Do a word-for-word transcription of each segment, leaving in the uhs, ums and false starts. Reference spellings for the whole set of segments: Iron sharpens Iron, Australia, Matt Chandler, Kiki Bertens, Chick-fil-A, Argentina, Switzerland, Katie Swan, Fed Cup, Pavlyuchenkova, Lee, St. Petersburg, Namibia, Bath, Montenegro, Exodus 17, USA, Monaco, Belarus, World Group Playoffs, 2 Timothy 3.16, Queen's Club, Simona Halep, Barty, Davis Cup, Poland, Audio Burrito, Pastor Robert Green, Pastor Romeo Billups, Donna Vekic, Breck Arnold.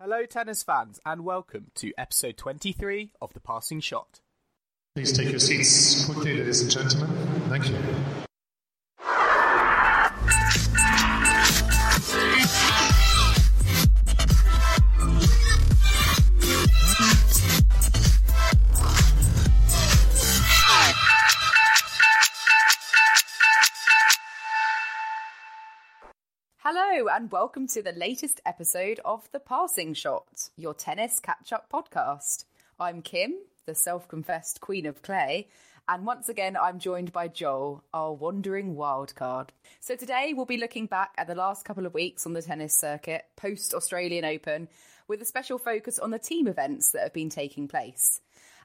Hello, tennis fans, and welcome to episode twenty-three of The Passing Shot. Please take your seats quickly, ladies and gentlemen. Thank you. Hello and welcome to the latest episode of The Passing Shot, your tennis catch-up podcast. I'm Kim, the self-confessed queen of clay, and once again I'm joined by Joel, our wandering wildcard. So today we'll be looking back at the last couple of weeks on the tennis circuit post-Australian Open, with a special focus on the team events that have been taking place.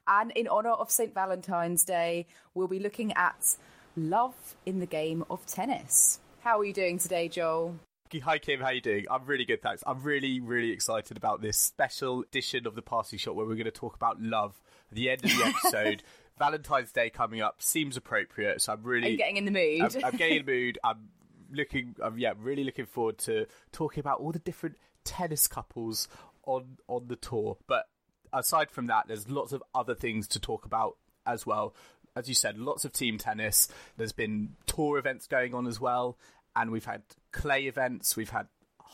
And in honour of Saint Valentine's Day, we'll be looking at love in the game of tennis. How are you doing today, Joel? Hi Kim, how are you doing? I'm really good, thanks. I'm really, really excited about this special edition of The Passing Shot where we're going to talk about love at the end of the episode. Valentine's Day coming up seems appropriate, so I'm really... I'm getting in the mood. I'm, I'm getting in the mood. I'm looking, I'm, yeah, really looking forward to talking about all the different tennis couples on, on the tour. But aside from that, there's lots of other things to talk about as well. As you said, lots of team tennis. There's been tour events going on as well. And we've had clay events, we've had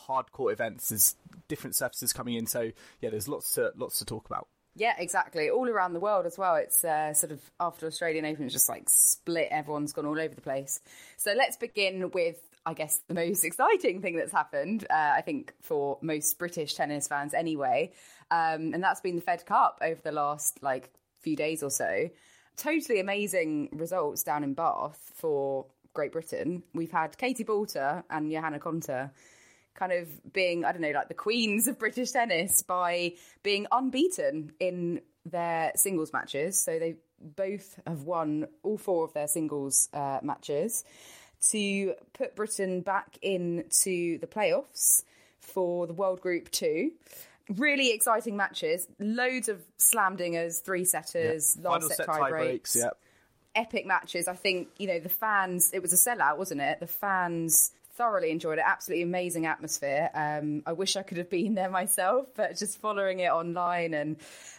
hardcourt events, there's different surfaces coming in. So, yeah, there's lots to, lots to talk about. Yeah, exactly. All around the world as well. It's uh, sort of after Australian Open, it's just like split. Everyone's gone all over the place. So let's begin with, I guess, the most exciting thing that's happened, uh, I think, for most British tennis fans anyway. Um, and that's been the Fed Cup over the last, like, few days or so. Totally amazing results down in Bath for Great Britain. We've had Katie Boulter and Johanna Konta kind of being, I don't know, like the queens of British tennis by being unbeaten in their singles matches. So they both have won all four of their singles uh, matches to put Britain back into the playoffs for the World Group Two. Really exciting matches. Loads of slam dingers, three-setters, yep. last set, set tie, tie breaks. breaks yep. Epic matches. I think, you know, the fans, it was a sellout, wasn't it? The fans thoroughly enjoyed it. Absolutely amazing atmosphere. Um, I wish I could have been there myself, but just following it online and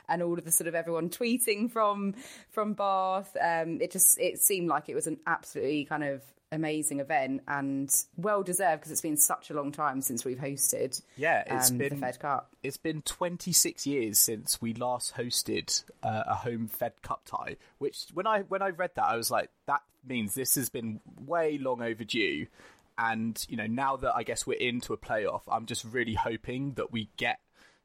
and all of the sort of everyone tweeting from from Bath, um, it just it seemed like it was an absolutely kind of amazing event and well deserved because it's been such a long time since we've hosted. Yeah, it's um, been the Fed Cup. It's been twenty-six years since we last hosted uh, a home Fed Cup tie. Which when I when I read that, I was like, that means this has been way long overdue. And you know, now that I guess we're into a playoff, I'm just really hoping that we get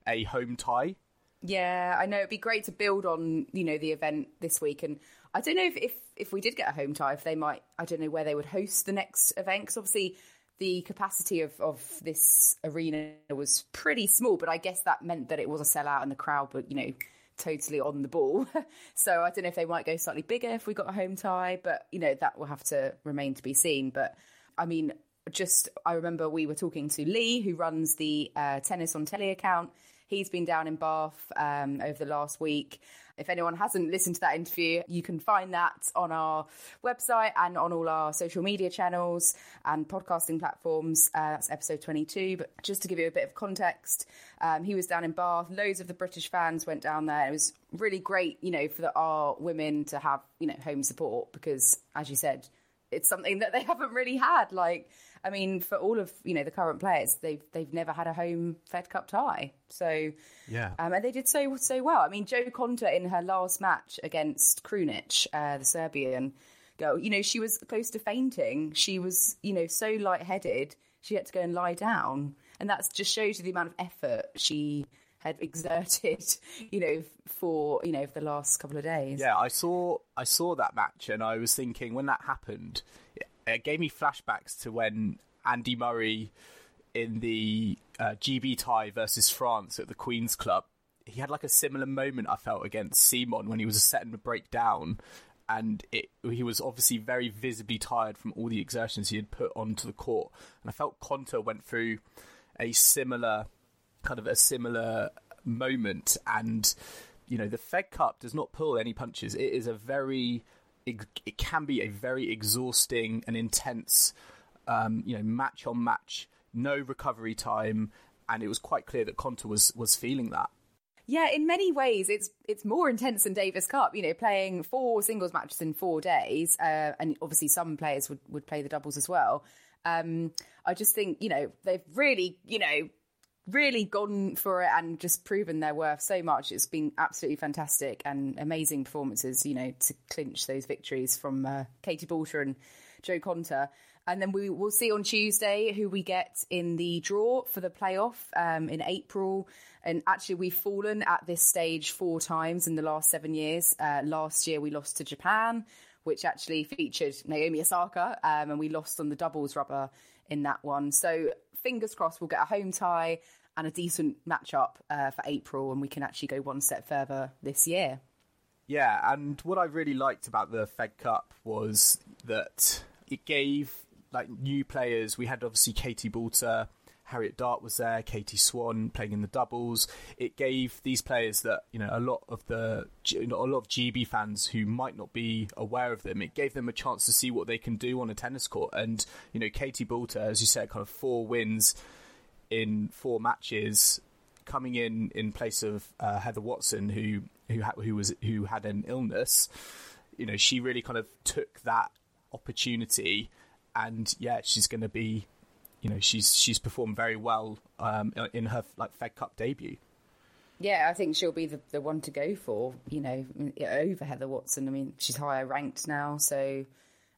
a home tie. Yeah, I know it'd be great to build on, you know, the event this week. And I don't know if, if, if we did get a home tie, if they might, I don't know where they would host the next event, because obviously the capacity of, of this arena was pretty small, but I guess that meant that it was a sellout and the crowd were, you know, totally on the ball. So I don't know if they might go slightly bigger if we got a home tie, but, you know, that will have to remain to be seen. But, I mean, just, I remember we were talking to Lee, who runs the uh, Tennis on Telly account. He's been down in Bath um, over the last week. If anyone hasn't listened to that interview, you can find that on our website and on all our social media channels and podcasting platforms. Uh, that's episode twenty-two. But just to give you a bit of context, um, he was down in Bath. Loads of the British fans went down there. It was really great, you know, for the, our women to have, you know, home support because, as you said, it's something that they haven't really had. Like, I mean, for all of, you know, the current players, they've they've never had a home Fed Cup tie. So yeah, um, and they did so so well. I mean, Jo Konta in her last match against Krunic, uh, the Serbian girl, you know, she was close to fainting. She was, you know, so lightheaded, she had to go and lie down, and that just shows you the amount of effort she had exerted, you know, for, you know, for the last couple of days. Yeah, I saw I saw that match, and I was thinking when that happened, it gave me flashbacks to when Andy Murray in the uh, G B tie versus France at the Queen's Club, he had like a similar moment, I felt, against Simon when he was setting the break down. And it, he was obviously very visibly tired from all the exertions he had put onto the court. And I felt Konta went through a similar, kind of a similar moment. And, you know, the Fed Cup does not pull any punches. It is a very, it, it can be a very exhausting and intense, um, you know, match on match, no recovery time. And it was quite clear that Konta was, was feeling that. Yeah, in many ways, it's it's more intense than Davis Cup, you know, playing four singles matches in four days. Uh, and obviously some players would, would play the doubles as well. Um, I just think, you know, they've really, you know, really gone for it and just proven their worth so much. It's been absolutely fantastic and amazing performances, you know, to clinch those victories from uh, Katie Boulter and Joe Konta. And then we will see on Tuesday who we get in the draw for the playoff um, in April. And actually, we've fallen at this stage four times in the last seven years. Uh, last year, we lost to Japan, which actually featured Naomi Osaka. Um, and we lost on the doubles rubber in that one. So fingers crossed, we'll get a home tie and a decent matchup uh, for April. And we can actually go one step further this year. Yeah, and what I really liked about the Fed Cup was that it gave... like new players. We had obviously Katie Boulter, Harriet Dart was there, Katie Swan playing in the doubles. It gave these players that, you know, a lot of the you know, a lot of G B fans who might not be aware of them, it gave them a chance to see what they can do on a tennis court. And, you know, Katie Boulter, as you said, kind of four wins in four matches, coming in in place of uh, Heather Watson, who who ha- who was who had an illness. You know, she really kind of took that opportunity. And yeah, she's going to be, you know, she's she's performed very well um, in her like Fed Cup debut. Yeah, I think she'll be the, the one to go for, you know, over Heather Watson. I mean, she's higher ranked now, so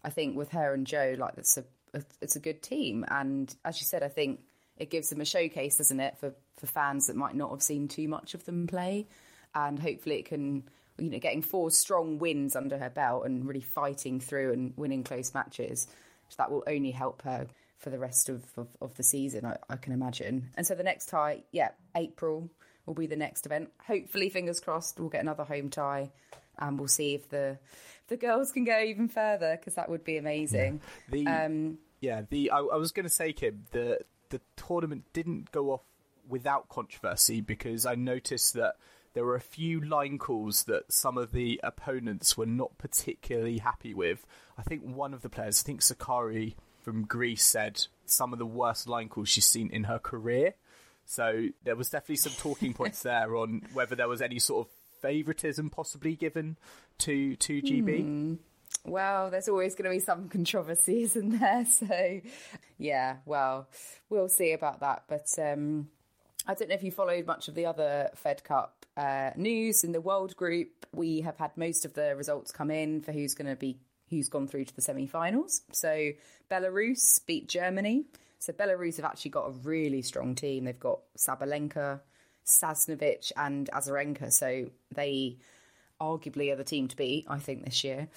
I think with her and Joe, like that's a, a it's a good team. And as you said, I think it gives them a showcase, doesn't it, for for fans that might not have seen too much of them play, and hopefully it can. You know, getting four strong wins under her belt and really fighting through and winning close matches. So that will only help her for the rest of, of, of the season, I, I can imagine. And so the next tie, yeah, April will be the next event. Hopefully, fingers crossed, we'll get another home tie and we'll see if the if the girls can go even further, because that would be amazing. Yeah, the, um, yeah, the I, I was going to say, Kim, the, the tournament didn't go off without controversy, because I noticed that there were a few line calls that some of the opponents were not particularly happy with. I think one of the players, I think Sakari from Greece, said some of the worst line calls she's seen in her career. So there was definitely some talking points there on whether there was any sort of favouritism possibly given to, to G B. Hmm. Well, there's always going to be some controversies in there. So, yeah, well, we'll see about that. But um, I don't know if you followed much of the other Fed Cup Uh, news in the World Group. We have had most of the results come in for who's going to be who's gone through to the semi-finals. So Belarus beat Germany. So Belarus have actually got a really strong team. They've got Sabalenka, Sasnovic, and Azarenka. So they arguably are the team to beat, I think, this year.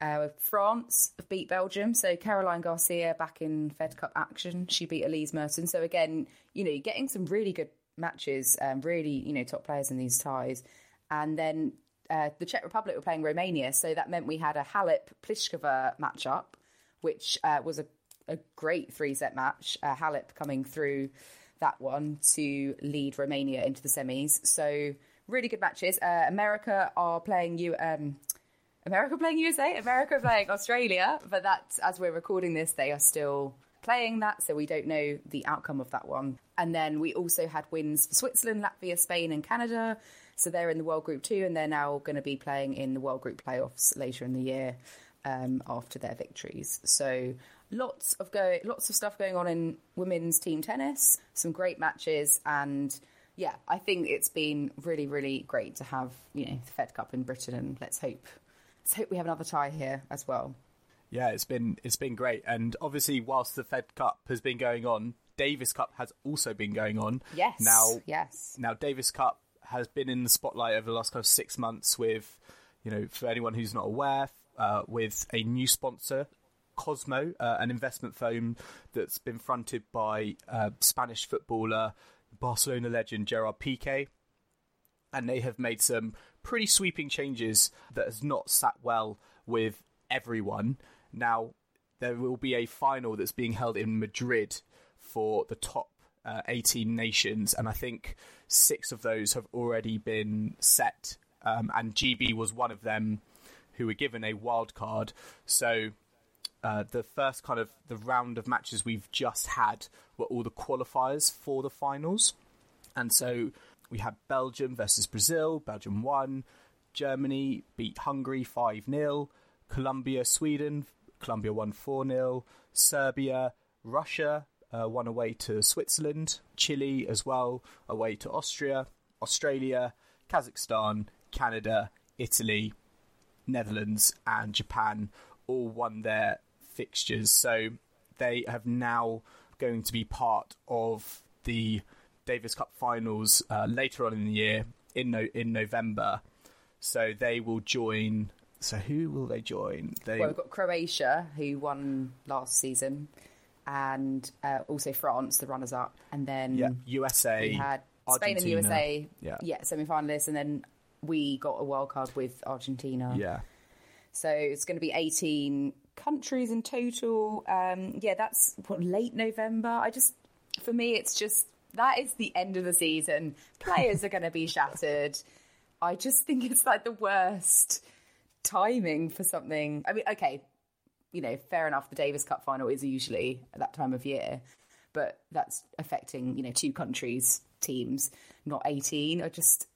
Uh, France beat Belgium. So Caroline Garcia back in Fed Cup action. She beat Elise Merton. So again, you know, getting some really good matches, um, really, you know, top players in these ties. And then uh, the Czech Republic were playing Romania, so that meant we had a Halep-Pliskova matchup, which uh, was a, a great three-set match. Uh, Halep coming through that one to lead Romania into the semis. So really good matches. Uh, America are playing you. Um, America playing U S A. America playing Australia. But that's as we're recording this, they are still playing that, so we don't know the outcome of that one. And then we also had wins for Switzerland, Latvia, Spain and Canada. So they're in the World Group Two, and they're now going to be playing in the World Group playoffs later in the year um, after their victories. So lots of go, lots of stuff going on in women's team tennis, some great matches. And yeah, I think it's been really, really great to have, you know, the Fed Cup in Britain, and let's hope, let's hope we have another tie here as well. Yeah, it's been it's been great. And obviously, whilst the Fed Cup has been going on, Davis Cup has also been going on. Yes. Now, yes. Now, Davis Cup has been in the spotlight over the last kind of six months with, you know, for anyone who's not aware, uh, with a new sponsor, Cosmo, uh, an investment firm that's been fronted by uh, Spanish footballer, Barcelona legend Gerard Piqué. And they have made some pretty sweeping changes that has not sat well with everyone. Now, there will be a final that's being held in Madrid for the top uh, eighteen nations. And I think six of those have already been set. Um, and G B was one of them who were given a wild card. So uh, the first kind of the round of matches we've just had were all the qualifiers for the finals. And so we had Belgium versus Brazil. Belgium won. Germany beat Hungary five nil. Colombia, Sweden. Colombia won four nil. Serbia, Russia uh, won away to Switzerland. Chile as well, away to Austria. Australia, Kazakhstan, Canada, Italy, Netherlands and Japan all won their fixtures. So they have now going to be part of the Davis Cup finals uh, later on in the year in no- in November. So they will join. So who will they join? They... Well, we've got Croatia, who won last season, and uh, also France, the runners-up, and then yeah. U S A, we had Spain and U S A, yeah, yeah semi-finalists, and then we got a wild card with Argentina. Yeah. So it's going to be eighteen countries in total. Um, yeah, that's what, late November. I just, for me, it's just. That is the end of the season. Players are going to be shattered. I just think it's like the worst timing for something. I mean, okay, you know, fair enough. The Davis Cup final is usually at that time of year, but that's affecting, you know, two countries' teams, not eighteen. I just,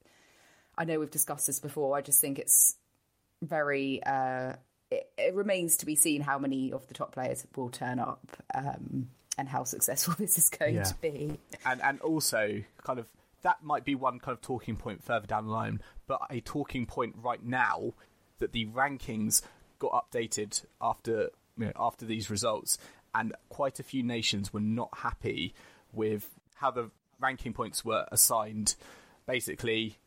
I know we've discussed this before. I just think it's very, uh, it, it remains to be seen how many of the top players will turn up. Um And how successful this is going yeah. to be. And and also, kind of, that might be one kind of talking point further down the line, but a talking point right now that the rankings got updated after you know, after these results, and quite a few nations were not happy with how the ranking points were assigned. Basically,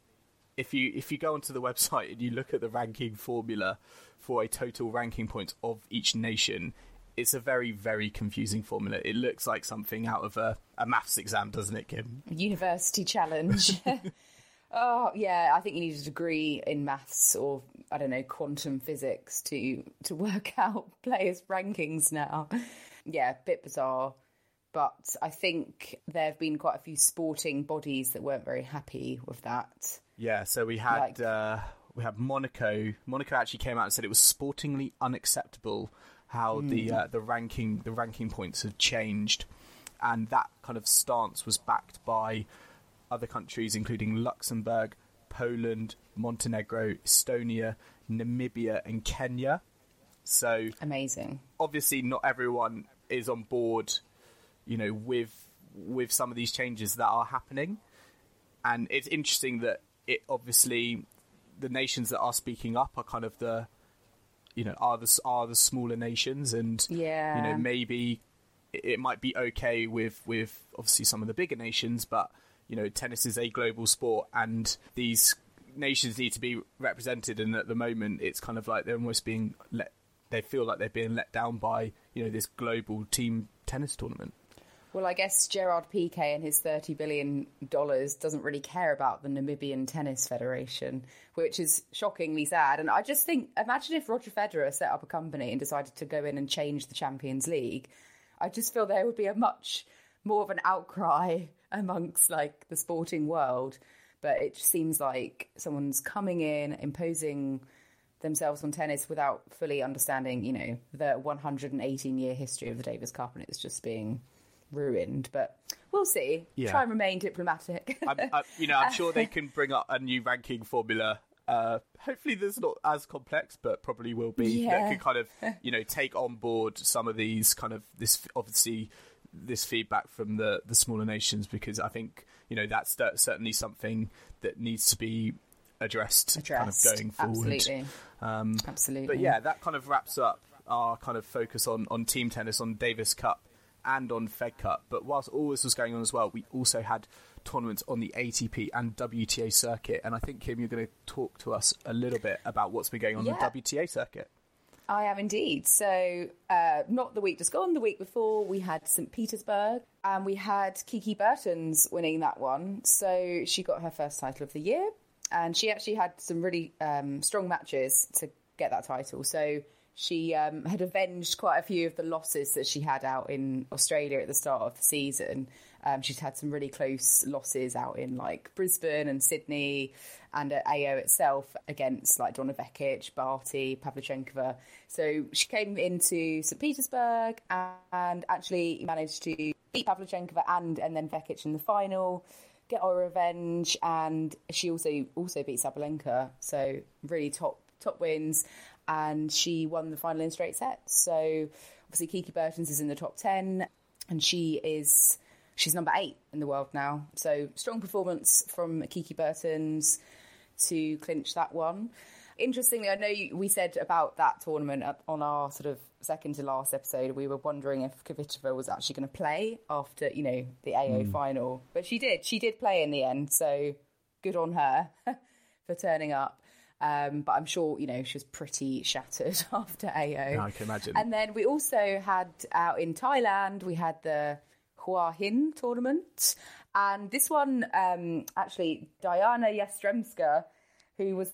if you if you go onto the website and you look at the ranking formula for a total ranking points of each nation, it's a very, very confusing formula. It looks like something out of a, a maths exam, doesn't it, Kim? University challenge. Oh, yeah, I think you need a degree in maths or, I don't know, quantum physics to to work out players' rankings now. Yeah, a bit bizarre. But I think there have been quite a few sporting bodies that weren't very happy with that. Yeah, so we had like, uh, we had Monaco. Monaco actually came out and said it was sportingly unacceptable how the uh, the ranking the ranking points have changed, and that kind of stance was backed by other countries including Luxembourg, Poland, Montenegro, Estonia, Namibia and Kenya. So amazing. Obviously not everyone is on board, you know, with with some of these changes that are happening. And it's interesting that it obviously the nations that are speaking up are kind of the you know, are the, are the smaller nations and, yeah. you know, maybe it might be okay with, with obviously some of the bigger nations, but, you know, tennis is a global sport and these nations need to be represented. And at the moment, it's kind of like they're almost being let, they feel like they're being let down by, you know, this global team tennis tournament. Well, I guess Gerard Piqué and his thirty billion dollars doesn't really care about the Namibian Tennis Federation, which is shockingly sad. And I just think, imagine if Roger Federer set up a company and decided to go in and change the Champions League. I just feel there would be a much more of an outcry amongst like the sporting world. But it just seems like someone's coming in, imposing themselves on tennis without fully understanding, you know, the one hundred eighteen year history of the Davis Cup. And it's just being ruined, but we'll see. Yeah. Try and remain diplomatic. I'm, I, you know, I'm sure they can bring up a new ranking formula. Uh, hopefully, there's not as complex, but probably will be. Yeah. That can kind of, you know, take on board some of these kind of this obviously this feedback from the the smaller nations, because I think you know that's certainly something that needs to be addressed, addressed. kind of going forward. Absolutely. Um, Absolutely. But yeah, that kind of wraps up our kind of focus on on team tennis, on Davis Cup and on Fed Cup. But whilst all this was going on as well, we also had tournaments on the A T P and W T A circuit. And I think, Kim, you're going to talk to us a little bit about what's been going on yeah. on the W T A circuit. I am indeed. So uh, not the week just gone, the week before we had Saint Petersburg, and we had Kiki Bertens winning that one. So she got her first title of the year, and she actually had some really um, strong matches to get that title. So she um, had avenged quite a few of the losses that she had out in Australia at the start of the season. Um, she's had some really close losses out in like Brisbane and Sydney, and at A O itself against like Donna Vekic, Barty, Pavlyuchenkova. So she came into Saint Petersburg and actually managed to beat Pavlyuchenkova and, and then Vekic in the final, get her revenge, and she also also beat Sabalenka. So really top top wins, and she won the final in straight sets. So obviously Kiki Bertens is in the top ten, and she is she's number eight in the world now. So strong performance from Kiki Bertens to clinch that one. Interestingly, I know you, we said about that tournament on our sort of second to last episode, we were wondering if Kvitova was actually going to play after, you know, the A O mm. final. But she did. She did play in the end. So good on her for turning up. Um, but I'm sure, you know, she was pretty shattered after A O. No, I can imagine. And then we also had out in Thailand, we had the Hua Hin tournament. And this one, um, actually, Diana Yastremska, who was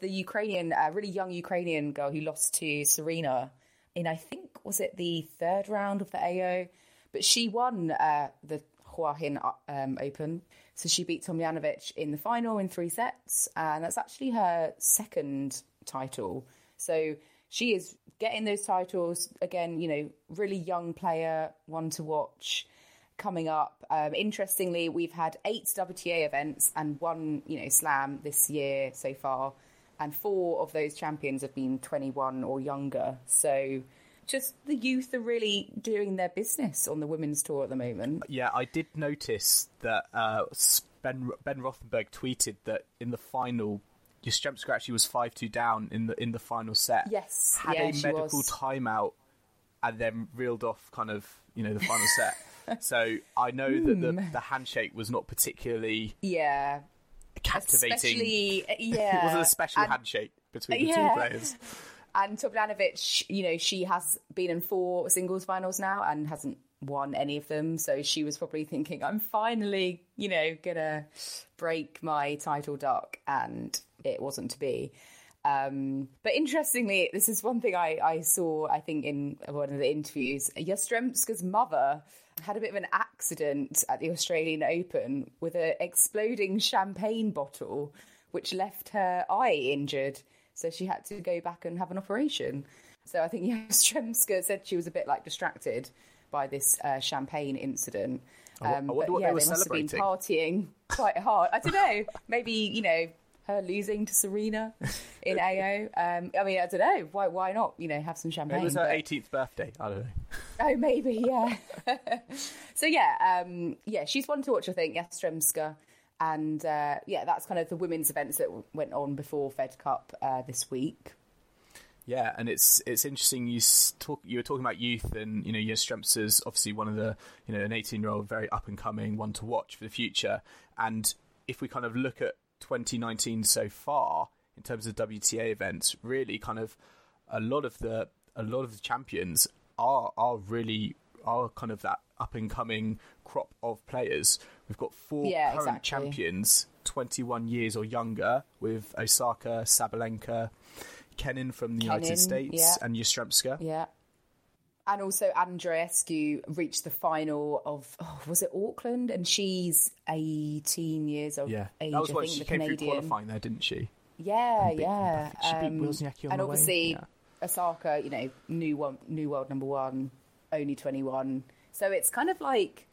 the Ukrainian, uh, really young Ukrainian girl who lost to Serena in, I think, was it the third round of the A O? But she won uh, the Hua Hin um, Open. So she beat Tomljanovic in the final in three sets. And that's actually her second title. So she is getting those titles. Again, you know, really young player, one to watch coming up. Um, interestingly, we've had eight W T A events and one, you know, slam this year so far. And four of those champions have been twenty-one or younger. So just the youth are really doing their business on the women's tour at the moment. Yeah, I did notice that uh, Ben Ben Rothenberg tweeted that in the final, Yastremska actually was five two down in the in the final set. Yes, had yeah, a medical was. timeout and then reeled off kind of, you know, the final set. So I know mm. that the, the handshake was not particularly... Yeah. Captivating. Especially, yeah. It wasn't a special and, handshake between the yeah. two players. And Tomljanovic, you know, she has been in four singles finals now and hasn't won any of them. So she was probably thinking, I'm finally, you know, going to break my title duck. And it wasn't to be. Um, but interestingly, this is one thing I, I saw, I think, in one of the interviews. Yastremska's mother had a bit of an accident at the Australian Open with an exploding champagne bottle, which left her eye injured. So she had to go back and have an operation. So I think Yastremska said she was a bit like distracted by this uh, champagne incident. Um, I wonder but, what yeah, they were they must celebrating. Have been partying quite hard. I don't know. Maybe, you know, her losing to Serena in A O. Um, I mean, I don't know. Why Why not, you know, have some champagne? It was her but... eighteenth birthday. I don't know. Oh, maybe, yeah. So, yeah, um, yeah, she's one to watch, I think, Yastremska. And, uh, yeah, that's kind of the women's events that went on before Fed Cup uh, this week. Yeah, and it's it's interesting. You talk. You were talking about youth, and you know, Yastremska's obviously one of the, you know, an eighteen-year-old, very up-and-coming, one to watch for the future. And if we kind of look at twenty nineteen so far in terms of W T A events, really kind of a lot of the a lot of the champions are are really are kind of that up and coming crop of players. We've got four yeah, current exactly. champions twenty-one years or younger, with Osaka, Sabalenka, Kenin from the Kenin, United States yeah. and Yastremska. Yeah. And also Andreescu reached the final of, oh, was it Auckland? And she's eighteen years old. Yeah, age, that was what she came Canadian. Through qualifying there, didn't she? Yeah, beat, yeah. She beat um, Wozniacki on and the obviously, way. Yeah. Osaka, you know, new one, new world number one, only twenty-one. So it's kind of like,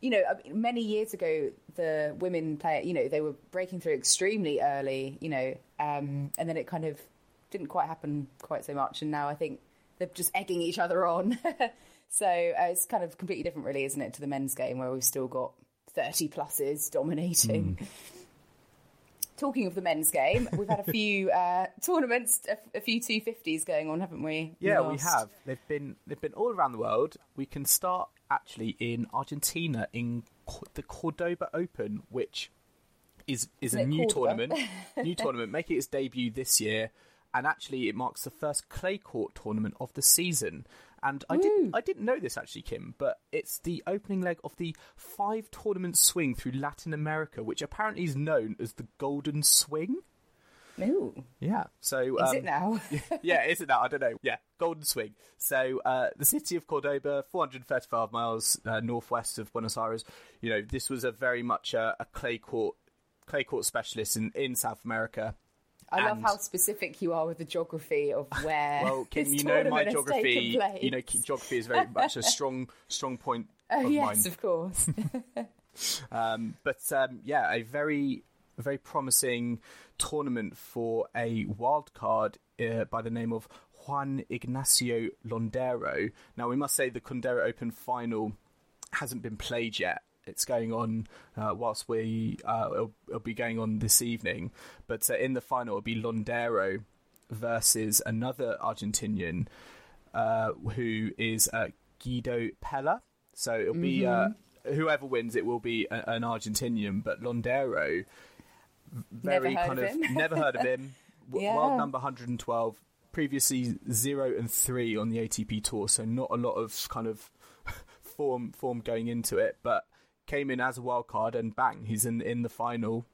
you know, many years ago, the women player, you know, they were breaking through extremely early, you know, um, and then it kind of didn't quite happen quite so much. And now I think they're just egging each other on. So uh, it's kind of completely different, really, isn't it, to the men's game, where we've still got thirty pluses dominating. Mm. Talking of the men's game, we've had a few uh, tournaments, a, a few two fifties going on, haven't we? Yeah, we have. They've been they've been all around the world. We can start actually in Argentina in Co- the Cordoba Open, which is is isn't a new Cordoba? tournament, new tournament making its debut this year. and actually it marks the first clay court tournament of the season. And I didn't, I didn't know this actually, Kim, but it's the opening leg of the five-tournament swing through Latin America, which apparently is known as the Golden Swing. Ooh. Yeah. So um, is it now? Yeah, is it now? I don't know. Yeah, Golden Swing. So uh, the city of Cordoba, four hundred thirty-five miles uh, northwest of Buenos Aires. You know, this was a very much a, a clay court, clay court specialist in, in South America. I and... love how specific you are with the geography of where. Well, Kim, you know my geography. You know, geography is very much a strong, strong point oh, of yes, mine. Yes, of course. um, but um, yeah, a very, very promising tournament for a wild card uh, by the name of Juan Ignacio Londero. Now, we must say the Londero Open final hasn't been played yet. It's going on uh, whilst we uh, it'll, it'll be going on this evening, but uh, in the final it'll be Londero versus another Argentinian uh, who is uh, Guido Pella. So it'll mm-hmm. be uh, whoever wins, it will be a- an Argentinian. But Londero, very never kind of, of never heard of him. yeah. World number one hundred twelve, previously zero and three on the A T P tour, so not a lot of kind of form form going into it, but came in as a wild card and bang, he's in in the final,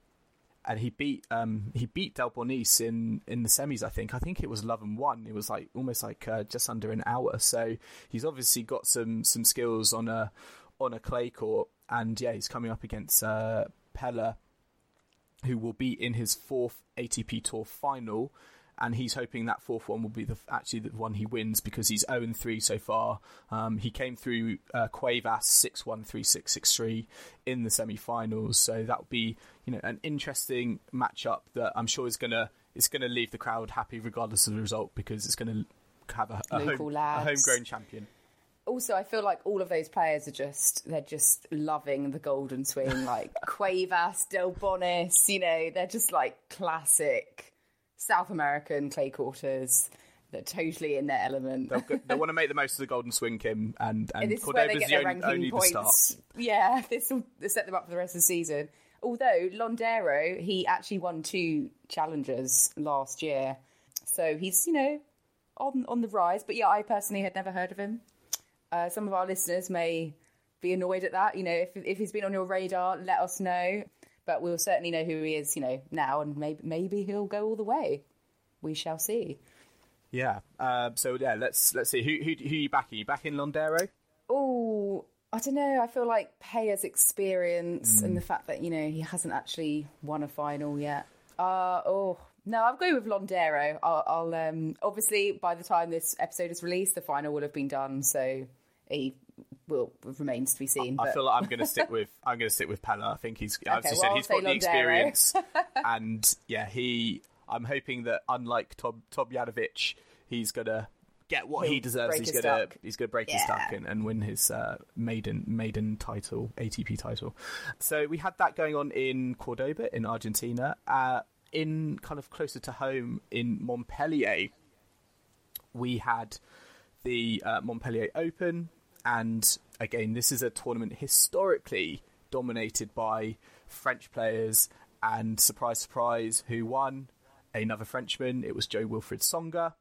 and he beat um he beat Delbonis in in the semis. I think I think it was love and one. It was like almost like uh, just under an hour. So he's obviously got some some skills on a on a clay court, and yeah, he's coming up against uh, Pella, who will be in his fourth A T P Tour final, and he's hoping that fourth one will be the actually the one he wins because he's oh and three so far. Um, he came through uh, Cuevas six one, three six, six three in the semi-finals, so that will be, you know, an interesting matchup that I'm sure is gonna it's gonna leave the crowd happy regardless of the result, because it's gonna have a, a, home, a homegrown champion. Also, I feel like all of those players are just, they're just loving the Golden Swing, like Cuevas, Delbonis, you know, they're just like classic South American clay quarters. They're totally in their element. Go, they want to make the most of the Golden Swing, Kim, and, and, and this Cordoba's is where they get the their only, only the start. Yeah, this will set them up for the rest of the season. Although Londero, he actually won two challenges last year. So he's, you know, on, on the rise. But yeah, I personally had never heard of him. Uh, some of our listeners may be annoyed at that. You know, if if he's been on your radar, let us know. But we'll certainly know who he is, you know, now, and maybe maybe he'll go all the way. We shall see. Yeah. Uh, so yeah, let's let's see who who who are you backing? Are you backing Londero? Oh, I don't know. I feel like Pella's experience mm. and the fact that, you know, he hasn't actually won a final yet. Uh oh. No, I'll go with Londero. I'll, I'll um, obviously, by the time this episode is released, the final will have been done, so he will remains to be seen. I, but... I feel like I'm going to stick with I'm going to stick with Pella. I think he's, as okay, you well, said, I'll he's got Londero. The experience, and yeah, he. I'm hoping that unlike Tom Tomjanovic, he's going to get what He'll he deserves. He's going to he's going to break yeah. his duck and, and win his uh, maiden maiden title, A T P title. So we had that going on in Cordoba in Argentina. Uh, In kind of closer to home in Montpellier, we had the uh, Montpellier Open. And again, this is a tournament historically dominated by French players. And surprise, surprise, who won? Another Frenchman. It was Jo Wilfried Tsonga,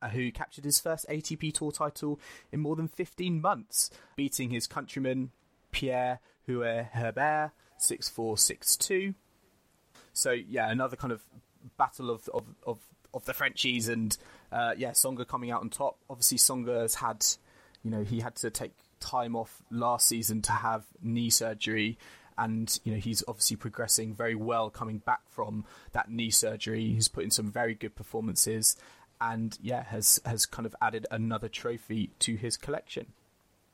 uh, who captured his first A T P Tour title in more than fifteen months, beating his countryman Pierre Huet-Herbert six four, six two. So, yeah, another kind of battle of of, of, of the Frenchies, and, uh, yeah, Tsonga coming out on top. Obviously, Tsonga has had, you know, he had to take time off last season to have knee surgery, and, you know, he's obviously progressing very well coming back from that knee surgery. He's put in some very good performances and, yeah, has, has kind of added another trophy to his collection.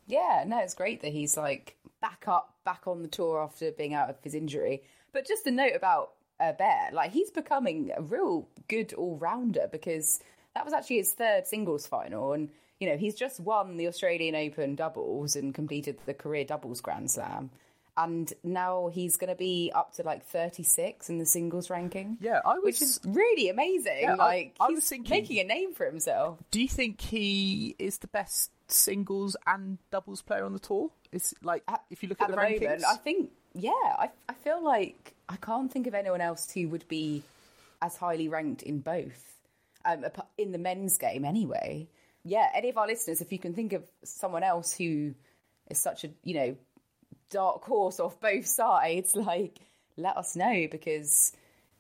Yeah, no, it's great that he's, like, back up, back on the tour after being out of his injury. But just a note about Uh, Bear, like he's becoming a real good all-rounder, because that was actually his third singles final, and you know he's just won the Australian Open doubles and completed the career doubles Grand Slam, and now he's going to be up to like thirty-six in the singles ranking. Yeah, I was, which is really amazing. Yeah, like I, I he's was thinking, making a name for himself. Do you think he is the best singles and doubles player on the tour? It's like at, if you look at, at the, the rankings, moment, I think. Yeah, I I feel like I can't think of anyone else who would be as highly ranked in both. um, in the men's game anyway. Yeah, any of our listeners, if you can think of someone else who is such a, you know, dark horse off both sides, like, let us know, because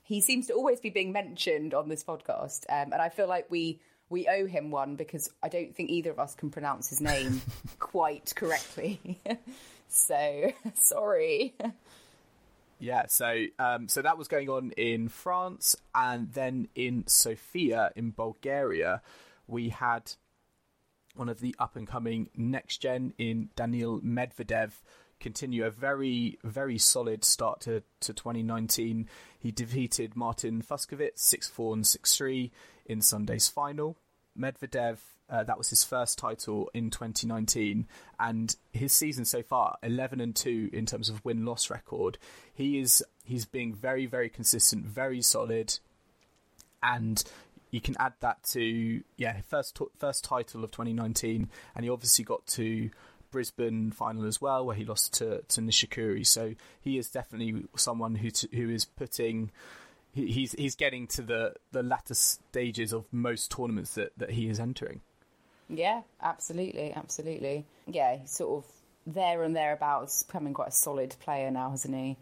he seems to always be being mentioned on this podcast. Um, and I feel like we... We owe him one, because I don't think either of us can pronounce his name quite correctly. So, sorry. Yeah, so um, so that was going on in France. And then in Sofia, in Bulgaria, we had one of the up-and-coming next-gen in Daniil Medvedev continue a very, very solid start to, to twenty nineteen. He defeated Martin Fucsovics six four and six three in Sunday's final. Medvedev, uh, that was his first title in twenty nineteen, and his season so far, eleven and two in terms of win-loss record. He is he's being very, very consistent, very solid, and you can add that to yeah first first title of twenty nineteen, and he obviously got to Brisbane final as well, where he lost to, to Nishikori. So he is definitely someone who to, who is putting he, he's he's getting to the the latter stages of most tournaments that that he is entering. Yeah, absolutely, absolutely. Yeah, he's sort of there and thereabouts, becoming quite a solid player now, hasn't he?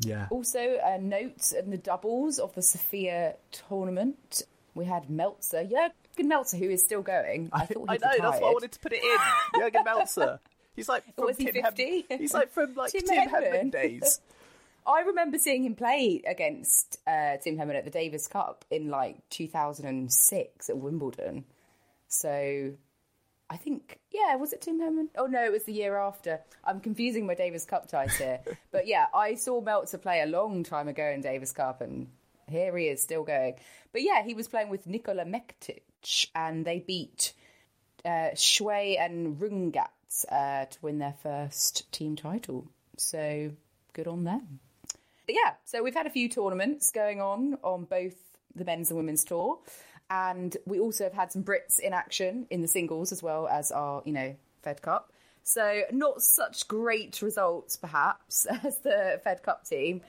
Yeah. Also, a note in the doubles of the Sofia tournament, we had Meltzer, Jürgen Meltzer, who is still going. I, I thought he was I know retired. That's why I wanted to put it in. Jürgen Meltzer. He's like from was he Tim fifty? Hem- he's like from like Tim, Tim Hemman days. I remember seeing him play against uh, Tim Hemman at the Davis Cup in like two thousand six at Wimbledon. So I think, yeah, was it Tim Hemman? Oh no, it was the year after. I'm confusing my Davis Cup ties here. But yeah, I saw Meltzer play a long time ago in Davis Cup, and here he is still going. But yeah, he was playing with Nikola Mektic, and they beat uh, Shui and Rungat Uh, to win their first team title. So good on them. But yeah, so we've had a few tournaments going on on both the men's and women's tour, and we also have had some Brits in action in the singles as well as our, you know, Fed Cup. So not such great results perhaps as the Fed Cup team,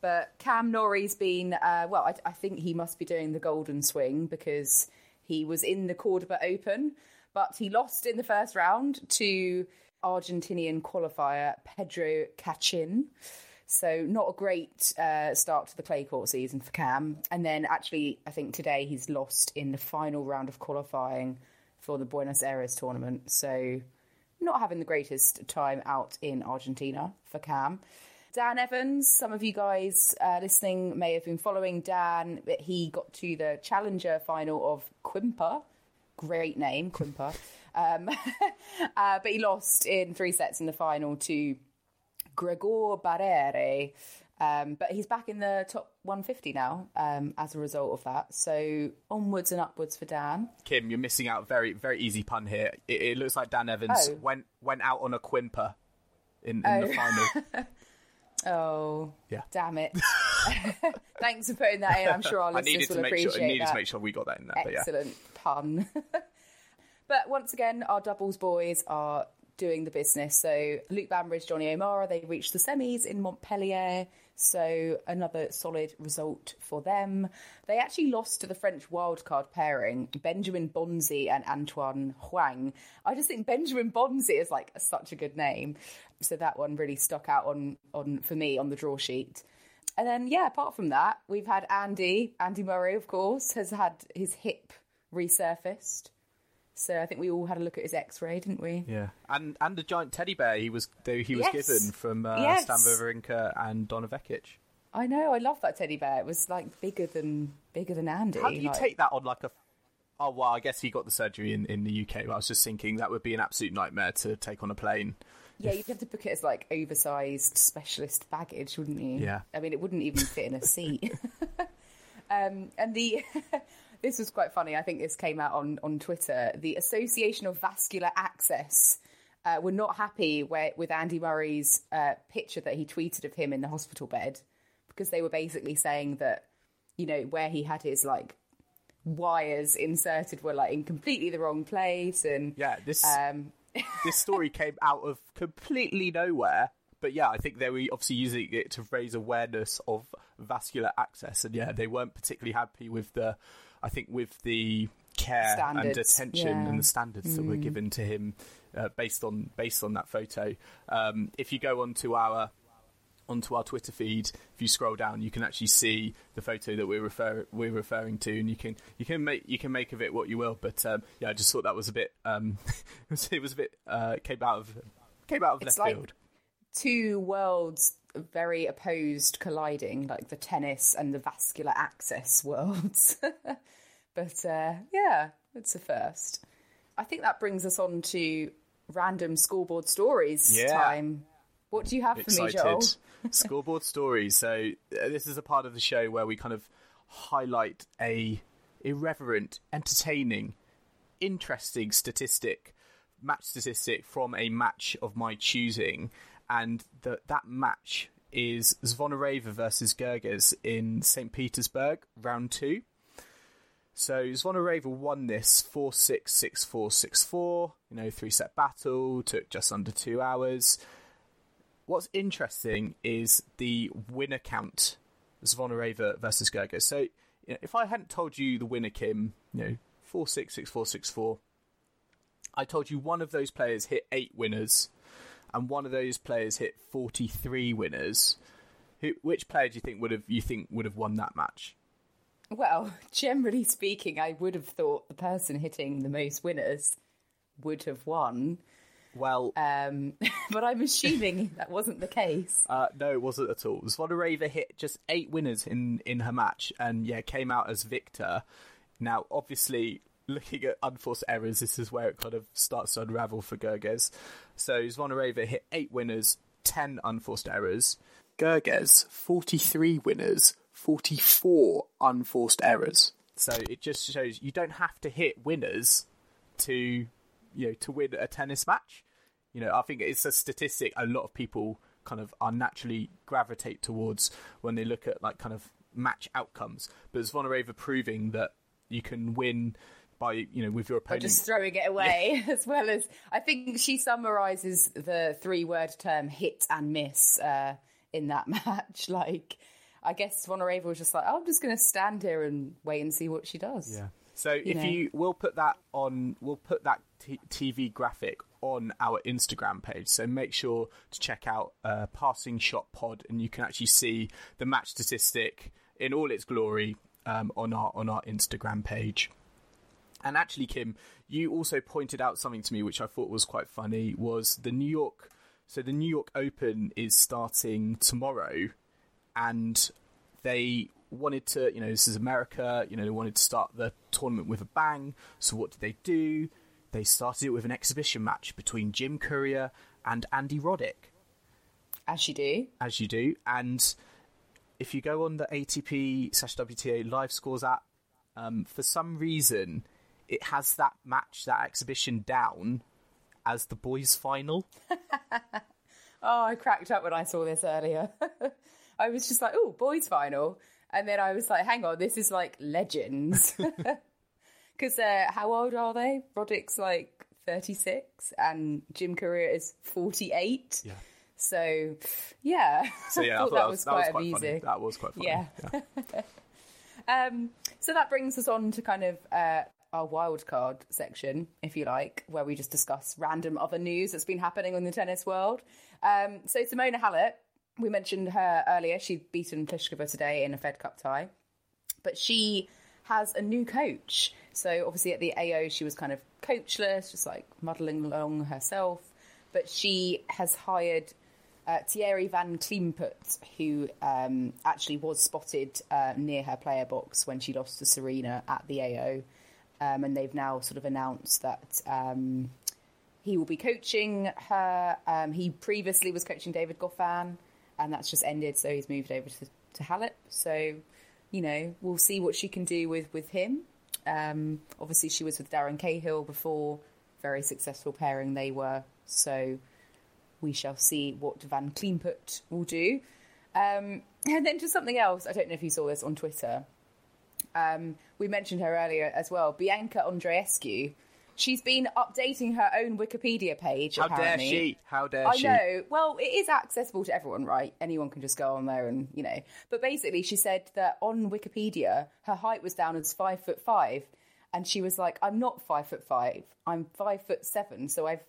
but Cam Norrie's been uh, well I, I think he must be doing the golden swing, because he was in the Cordoba Open, but he lost in the first round to Argentinian qualifier Pedro Cachin. So not a great uh, start to the clay court season for Cam. And then actually, I think today he's lost in the final round of qualifying for the Buenos Aires tournament. So not having the greatest time out in Argentina for Cam. Dan Evans, some of you guys uh, listening may have been following Dan. He got to the Challenger final of Quimper. Great name, Quimper. Um, uh, but he lost in three sets in the final to Gregor Barrere. Um, but he's back in the top one fifty now um, as a result of that. So onwards and upwards for Dan. Kim, you're missing out. Very, very easy pun here. It, it looks like Dan Evans oh. went went out on a Quimper in, in oh. the final. Oh, yeah. Damn it. Thanks for putting that in. I'm sure our listeners will appreciate sure, I needed that. to make sure we got that in there. Excellent but yeah. pun. But once again, our doubles boys are doing the business. So Luke Bambridge, Johnny O'Mara, they reached the semis in Montpellier. So another solid result for them. They actually lost to the French wildcard pairing, Benjamin Bonzi and Antoine Huang. I just think Benjamin Bonzi is like such a good name. So that one really stuck out on, on for me on the draw sheet. And then, yeah, apart from that, we've had Andy. Andy Murray, of course, has had his hip resurfaced. So I think we all had a look at his X-ray, didn't we? Yeah, and and the giant teddy bear he was he was yes. given from uh, yes. Stan Wawrinka and Donna Vekic. I know, I love that teddy bear. It was like bigger than bigger than Andy. How do you like... take that on like a? Oh well, I guess he got the surgery in, in the U K. But I was just thinking that would be an absolute nightmare to take on a plane. Yeah, you'd have to book it as like oversized specialist baggage, wouldn't you? Yeah. I mean, it wouldn't even fit in a seat. um, and the. This was quite funny. I think this came out on, on Twitter. The Association of Vascular Access uh, were not happy where, with Andy Murray's uh, picture that he tweeted of him in the hospital bed, because they were basically saying that, you know, where he had his like wires inserted were like in completely the wrong place. And yeah, this um... this story came out of completely nowhere. But yeah, I think they were obviously using it to raise awareness of vascular access, and yeah, they weren't particularly happy with the, I think, with the care standards. and attention yeah. and the standards mm. that were given to him uh, based on based on that photo. Um, if you go onto our onto our Twitter feed, if you scroll down, you can actually see the photo that we're refer we're referring to, and you can you can make you can make of it what you will. But um, yeah, I just thought that was a bit um, it, was, it was a bit uh, came out of came out of it's left like- field. Two worlds very opposed colliding, like the tennis and the vascular access worlds. But uh, yeah, it's a first. I think that brings us on to random scoreboard stories yeah. time. What do you have Excited. for me, Joel? Scoreboard stories. So uh, this is a part of the show where we kind of highlight a irreverent, entertaining, interesting statistic, match statistic from a match of my choosing. And the, that match is Zvonareva versus Gerges in Saint Petersburg, round two. So Zvonareva won this four six, six four, six four, you know, three-set battle, took just under two hours. What's interesting is the winner count, Zvonareva versus Gerges. So you know, if I hadn't told you the winner, Kim, you know, four six, six four, six four, I told you one of those players hit eight winners, and one of those players hit forty-three winners. Who, which player do you think would have you think would have won that match? Well, generally speaking, I would have thought the person hitting the most winners would have won. Well, um, but I'm assuming that wasn't the case. Uh, no, it wasn't at all. Zvonareva hit just eight winners in in her match, and yeah, came out as victor. Now, obviously, looking at unforced errors, this is where it kind of starts to unravel for Gerges. So Zvonareva hit eight winners, ten unforced errors. Gerges, forty-three winners, forty-four unforced errors. So it just shows you don't have to hit winners to, you know, to win a tennis match. You know, I think it's a statistic a lot of people kind of unnaturally gravitate towards when they look at like kind of match outcomes. But Zvonareva proving that you can win by, you know, with your opponent. Or just throwing it away, yeah. as well as... I think she summarises the three-word term hit and miss uh, in that match. Like, I guess Zvonareva was just like, oh, I'm just going to stand here and wait and see what she does. Yeah. So you if know. you... We'll put that on... We'll put that t- TV graphic on our Instagram page. So make sure to check out uh, Passing Shot Pod, and you can actually see the match statistic in all its glory um, on our on our Instagram page. And actually, Kim, you also pointed out something to me which I thought was quite funny, was the New York... So the New York Open is starting tomorrow, and they wanted to, you know, this is America, you know, they wanted to start the tournament with a bang. So what did they do? They started it with an exhibition match between Jim Courier and Andy Roddick. As you do. As you do. And if you go on the A T P slash W T A live scores app, um, for some reason... it has that match, that exhibition down as the boys' final. Oh, I cracked up when I saw this earlier. I was just like, oh, boys' final. And then I was like, hang on, this is like legends. Because uh, how old are they? Roddick's like thirty-six and Jim Courier is forty-eight. Yeah. So, yeah. So, yeah, I thought, I thought that, that was, was that quite, was quite amusing. Funny. That was quite funny. Yeah. yeah. um, so that brings us on to kind of... Uh, our wildcard section, if you like, where we just discuss random other news that's been happening in the tennis world. Um, so Simona Halep, we mentioned her earlier. She'd beaten Pliskova today in a Fed Cup tie. But she has a new coach. So obviously at the A O, she was kind of coachless, just like muddling along herself. But she has hired uh, Thierry van Kleemput, who um, actually was spotted uh, near her player box when she lost to Serena at the A O. Um, and they've now sort of announced that um, he will be coaching her. Um, he previously was coaching David Goffin, and that's just ended. So he's moved over to, to Halep. So, you know, we'll see what she can do with, with him. Um, obviously, she was with Darren Cahill before. Very successful pairing they were. So we shall see what Van Kleemput will do. Um, and then just something else. I don't know if you saw this on Twitter. Um, we mentioned her earlier as well. Bianca Andreescu, She's been updating her own Wikipedia page. How apparently. dare she? How dare I she? I know. Well, it is accessible to everyone, right? Anyone can just go on there and, you know. But basically, she said that on Wikipedia, her height was down as five foot five. And she was like, I'm not five foot five. I'm five foot seven. So I've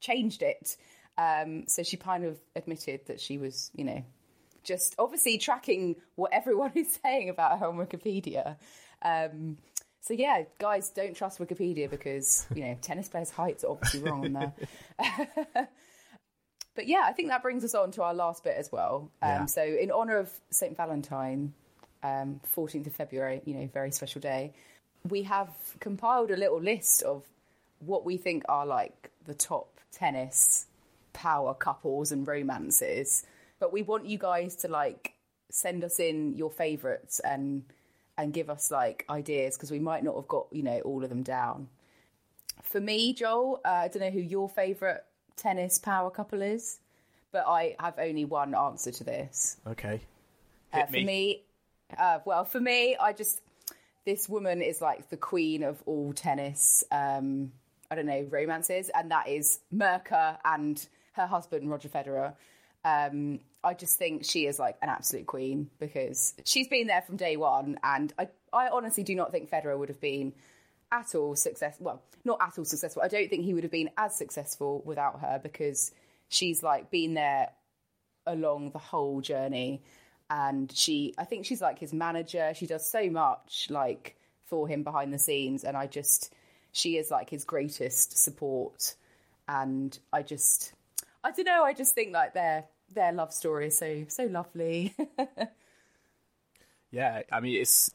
changed it. Um, so she kind of admitted that she was, you know, just obviously tracking what everyone is saying about her on Wikipedia. Um, so, yeah, guys, don't trust Wikipedia because, you know, tennis players' heights are obviously wrong on there. But, yeah, I think that brings us on to our last bit as well. Um, yeah. So in honour of Saint Valentine, um, fourteenth of February, you know, very special day, we have compiled a little list of what we think are, like, the top tennis power couples and romances. But we want you guys to, like, send us in your favourites and and give us, like, ideas, because we might not have got, you know, all of them down. For me, Joel, uh, I don't know who your favourite tennis power couple is, but I have only one answer to this. Okay. Hit uh, for me, me uh, well, for me, I just... This woman is like the queen of all tennis, um, I don't know, romances. And that is Merca and her husband, Roger Federer. Um, I just think she is like an absolute queen because she's been there from day one. And I, I honestly do not think Federer would have been at all successful. Well, not at all successful. I don't think he would have been as successful without her because she's like been there along the whole journey. And she, I think she's like his manager. She does so much like for him behind the scenes. And I just, she is like his greatest support. And I just, I don't know. I just think like their, their love story is so, so lovely. Yeah. I mean, it's,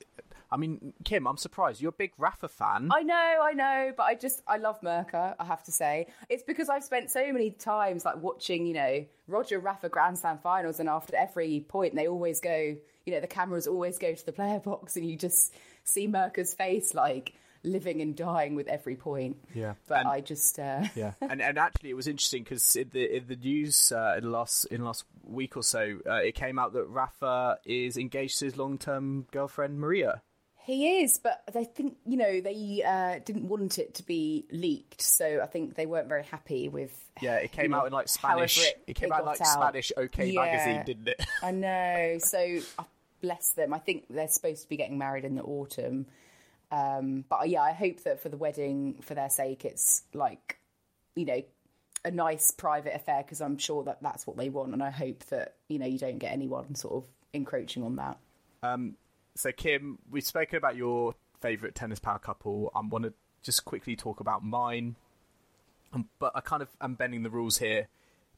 I mean, Kim, I'm surprised. You're a big Rafa fan. I know, I know. But I just, I love Merca, I have to say. It's because I've spent so many times like watching, you know, Roger Rafa Grand Slam finals, and after every point they always go, you know, the cameras always go to the player box and you just see Merca's face like living and dying with every point. Yeah. But and, I just... Uh... yeah. And and actually it was interesting because in the, in the news uh, in the last in the last week or so, uh, it came out that Rafa is engaged to his long-term girlfriend Maria. He is, but I think, you know, they uh, didn't want it to be leaked, so I think they weren't very happy with... Yeah, it came out in, like, Spanish... It, it came it out like out. Spanish OK yeah, magazine, didn't it? I know, so oh, bless them. I think they're supposed to be getting married in the autumn. Um, but, yeah, I hope that for the wedding, for their sake, it's, like, you know, a nice private affair, because I'm sure that that's what they want, and I hope that, you know, you don't get anyone sort of encroaching on that. Um So, Kim, we've spoken about your favourite tennis power couple. I want to just quickly talk about mine. Um, but I kind of am bending the rules here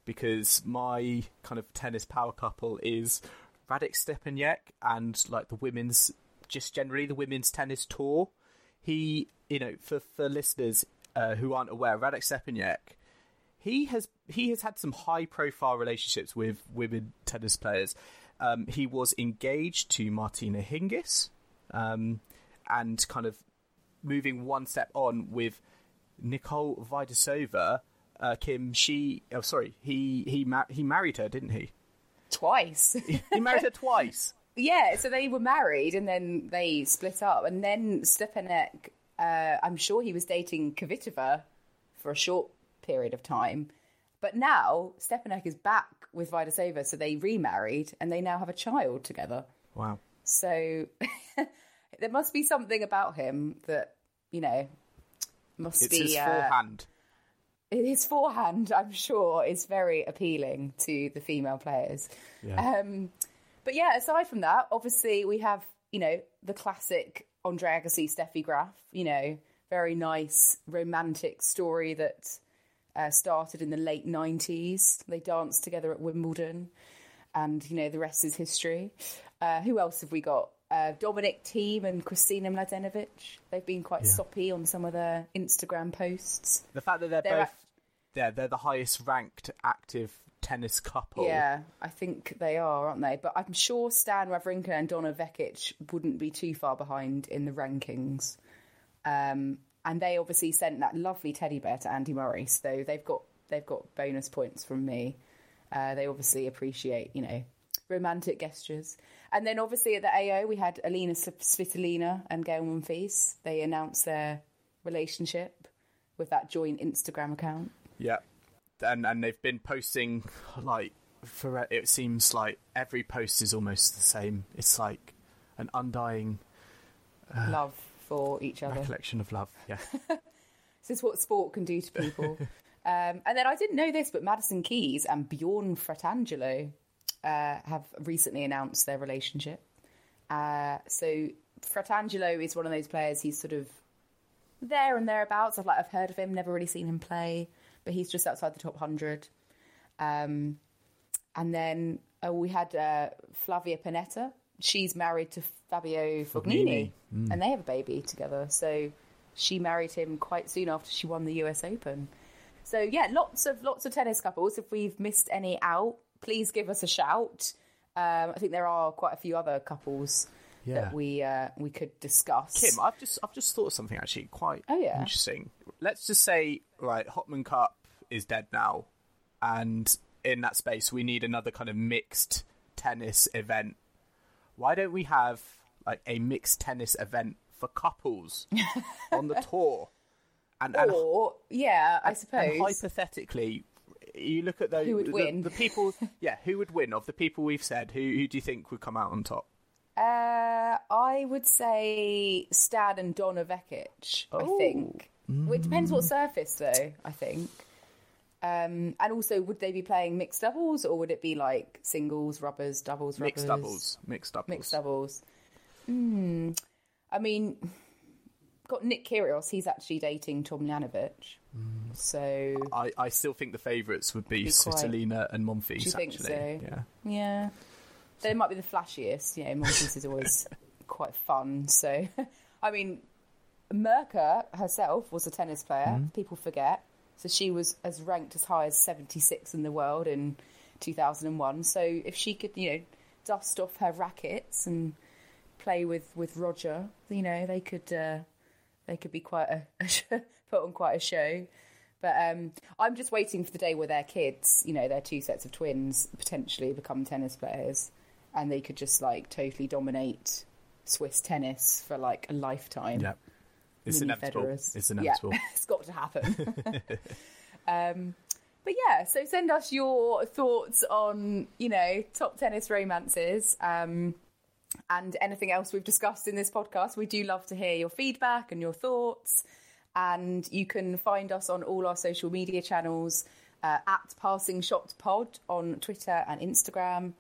because my kind of tennis power couple is Radek Stepanchuk and, like, the women's, just generally the women's tennis tour. He, you know, for, for listeners uh, who aren't aware, Radek Stepanchuk, he has, he has had some high-profile relationships with women tennis players. Um, he was engaged to Martina Hingis, um, and kind of moving one step on with Nicole Vydasova. Uh, Kim, she, oh, sorry, he he ma- he married her, didn't he? Twice. he, he married her twice. Yeah, so they were married and then they split up, and then Stepanek, uh, I'm sure he was dating Kvitova for a short period of time. But now Stepanek is back with Vydasova, so they remarried and they now have a child together. Wow. So there must be something about him that, you know, must it's be... It's his uh, forehand. His forehand, I'm sure, is very appealing to the female players. Yeah. Um, but yeah, aside from that, obviously we have, you know, the classic Andre Agassi, Steffi Graf, you know, very nice romantic story that... Uh, started in the late nineties. They danced together at Wimbledon, and you know the rest is history. Uh, who else have we got? Uh, Dominic Thiem and Kristina Mladenovic. They've been quite yeah. soppy on some of their Instagram posts. The fact that they're, they're both act- they're they're the highest ranked active tennis couple. Yeah, I think they are, aren't they? But I'm sure Stan Wawrinka and Donna Vekic wouldn't be too far behind in the rankings. Um, And they obviously sent that lovely teddy bear to Andy Murray, so they've got they've got bonus points from me. Uh, they obviously appreciate, you know, romantic gestures. And then obviously at the A O we had Alina Svitolina and Gael Monfils. They announced their relationship with that joint Instagram account. Yeah, and and they've been posting, like, for it seems like every post is almost the same. It's like an undying uh, love for each other, recollection of love. Yeah, this is what sport can do to people. Um, and then I didn't know this, but Madison Keys and Bjorn Fratangelo uh, have recently announced their relationship. Uh, so Fratangelo is one of those players, he's sort of there and thereabouts. I've like I've heard of him, never really seen him play, but he's just outside the top one hundred. Um, and then oh, we had uh, Flavia Panetta. She's married to Fabio Fognini, Fognini. Mm. And they have a baby together. So she married him quite soon after she won the U S Open. So yeah, lots of lots of tennis couples. If we've missed any out, please give us a shout. Um, I think there are quite a few other couples yeah. that we uh, we could discuss. Kim, I've just I've just thought of something actually quite oh, yeah. interesting. Let's just say, right, Hopman Cup is dead now, and in that space we need another kind of mixed tennis event. Why don't we have like a mixed tennis event for couples on the tour? And, or and, yeah, I and, suppose and hypothetically, you look at those who would the, win? the people. Yeah, who would win of the people we've said? Who who do you think would come out on top? Uh, I would say Stan and Donna Vekic. Oh. I think. Mm. Well, it depends what surface, though. I think. Um, and also, would they be playing mixed doubles, or would it be like singles, rubbers, doubles, rubbers? Mixed doubles, mixed doubles, mixed doubles. Hmm. I mean. Got Nick Kyrgios, he's actually dating Tom Ljanovic. Mm. So I, I still think the favourites would be, be Svitolina and Monfils. Do you think actually. so? Yeah. Yeah. So. They might be the flashiest. You know, Monfils is always quite fun. So, I mean, Merker herself was a tennis player. Mm. People forget. So she was as ranked as high as seventy-six in the world in two thousand one. So if she could, you know, dust off her rackets and play with, with Roger, you know, they could... Uh, They could be quite a, a show, put on quite a show. But um, I'm just waiting for the day where their kids, you know, their two sets of twins potentially become tennis players and they could just like totally dominate Swiss tennis for like a lifetime. Yeah. It's Mini inevitable. Federers. It's inevitable. Yeah. It's got to happen. um, but yeah, so send us your thoughts on, you know, top tennis romances. Um And anything else we've discussed in this podcast. We do love to hear your feedback and your thoughts. And you can find us on all our social media channels uh, at Passing Shot Pod on Twitter and Instagram,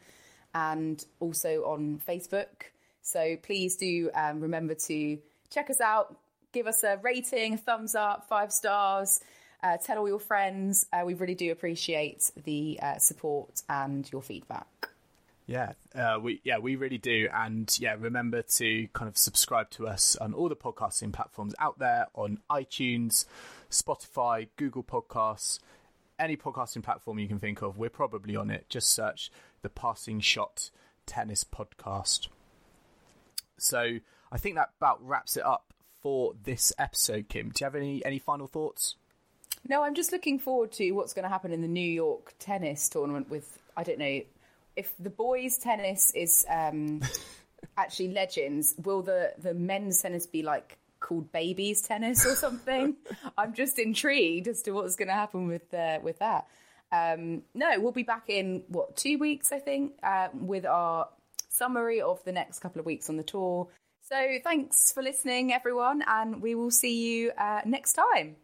and also on Facebook. So please do um, remember to check us out. Give us a rating, a thumbs up, five stars. Uh, tell all your friends. Uh, we really do appreciate the uh, support and your feedback. Yeah, uh, we yeah we really do, and yeah, remember to kind of subscribe to us on all the podcasting platforms out there, on iTunes, Spotify, Google Podcasts, any podcasting platform you can think of. We're probably on it. Just search the Passing Shot Tennis Podcast. So I think that about wraps it up for this episode. Kim, do you have any any final thoughts? No, I'm just looking forward to what's going to happen in the New York tennis tournament with I don't know. If the boys' tennis is um, actually legends, will the, the men's tennis be like called babies' tennis or something? I'm just intrigued as to what's going to happen with uh, with that. Um, no, we'll be back in what two weeks, I think, uh, with our summary of the next couple of weeks on the tour. So thanks for listening, everyone, and we will see you uh, next time.